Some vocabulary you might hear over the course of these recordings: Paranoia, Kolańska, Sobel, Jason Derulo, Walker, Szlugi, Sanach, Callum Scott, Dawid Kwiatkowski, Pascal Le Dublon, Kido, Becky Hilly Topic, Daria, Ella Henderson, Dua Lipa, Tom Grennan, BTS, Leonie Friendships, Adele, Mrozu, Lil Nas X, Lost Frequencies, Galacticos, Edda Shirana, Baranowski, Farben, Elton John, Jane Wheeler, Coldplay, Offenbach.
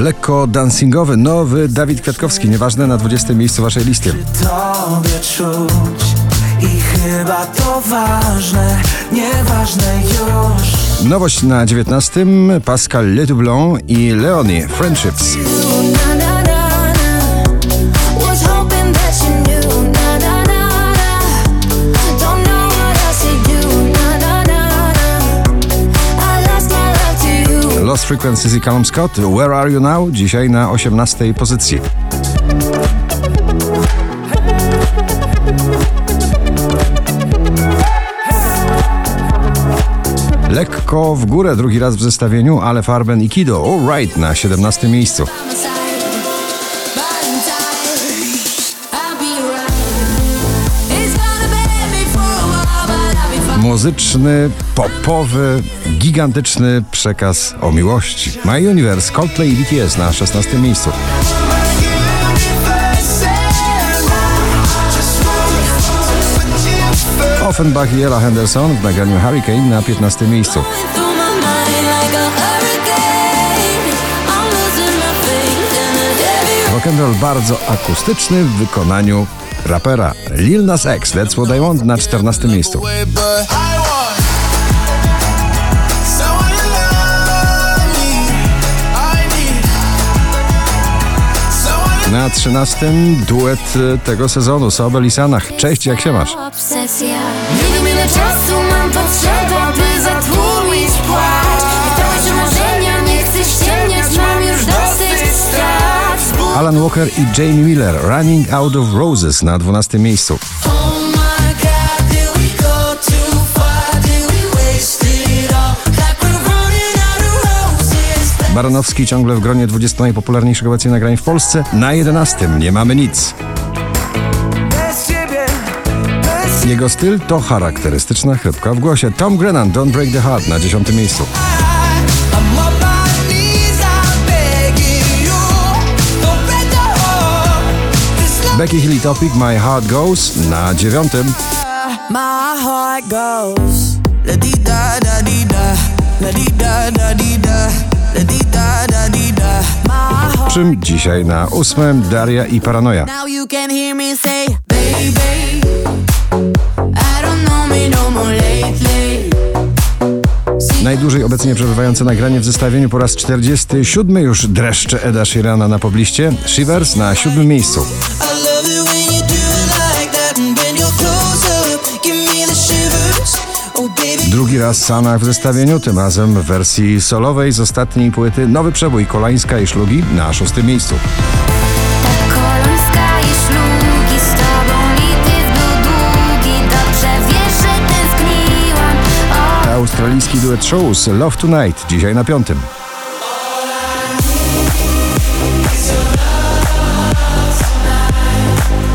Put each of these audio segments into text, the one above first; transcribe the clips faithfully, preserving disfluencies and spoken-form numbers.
lekko dancingowy, nowy Dawid Kwiatkowski, Nieważne, na dwudziestym miejscu waszej listy. Tobie czuć i chyba to ważne, nieważne już. Nowość na dziewiętnastym. Pascal Le Dublon i Leonie Friendships. Lost Frequencies i Callum Scott, Where Are You Now? Dzisiaj na osiemnastej pozycji. Lekko w górę drugi raz w zestawieniu, ale Farben i Kido, All Right na siedemnastym miejscu. Muzyczny, popowy, gigantyczny przekaz o miłości. My Universe, Coldplay i B T S na szesnastym miejscu. Offenbach i Ella Henderson w nagraniu Hurricane na piętnastym miejscu. Rock'n'roll bardzo akustyczny w wykonaniu rapera Lil Nas X, That's What I Want na czternastym miejscu. Na trzynastym duet tego sezonu Sobel i Sanach, Cześć, jak się masz? Obsesja. Nie wiem ile czasu mam potrzebę, by zatłumić płacz. Pytałeś o marzenia, nie chcę ściemniać, mam już dosyć strat. Alan Walker i Jane Wheeler, Running Out of Roses na dwunastym miejscu. Baranowski ciągle w gronie dwudziestu najpopularniejszych obecnie nagrań w Polsce. Na jedenastym Nie mamy nic. Jego styl to charakterystyczna chrypka w głosie. Tom Grennan, Don't Break the Heart na dziesiątym miejscu. Becky Hilly Topic, My Heart Goes na dziewiątym. My heart goes da di da da di da da di da da di da. Czym dzisiaj na ósmym Daria i Paranoia. Najdłużej obecnie przebywające nagranie w zestawieniu po raz czterdziesty siódmy już dreszcze Edda Shirana na pobliście. Shivers na siódmym miejscu. Drugi raz Sanach w zestawieniu, tym razem w wersji solowej z ostatniej płyty. Nowy przebój Kolańska i Szlugi na szóstym miejscu. Tak, Kolańska i Szlugi, z tobą lipiec był długi, dobrze wiesz, że tęskniłam. O... Australijski duet Shows, Love Tonight, dzisiaj na piątym.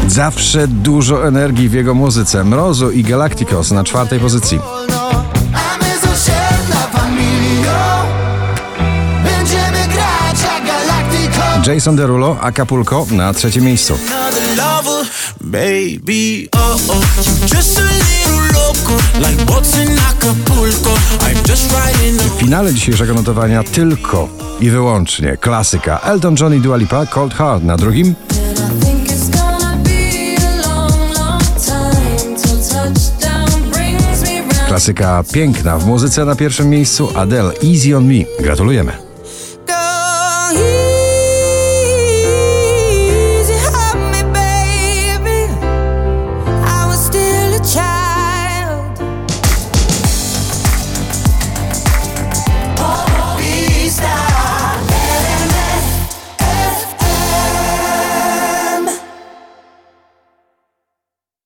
Zawsze dużo energii w jego muzyce. Mrozu i Galacticos na czwartej pozycji. Jason Derulo, Acapulco na trzecim miejscu. W finale dzisiejszego notowania tylko i wyłącznie klasyka. Elton John i Dua Lipa, Cold Heart na drugim. Klasyka piękna w muzyce na pierwszym miejscu, Adele, Easy on Me. Gratulujemy.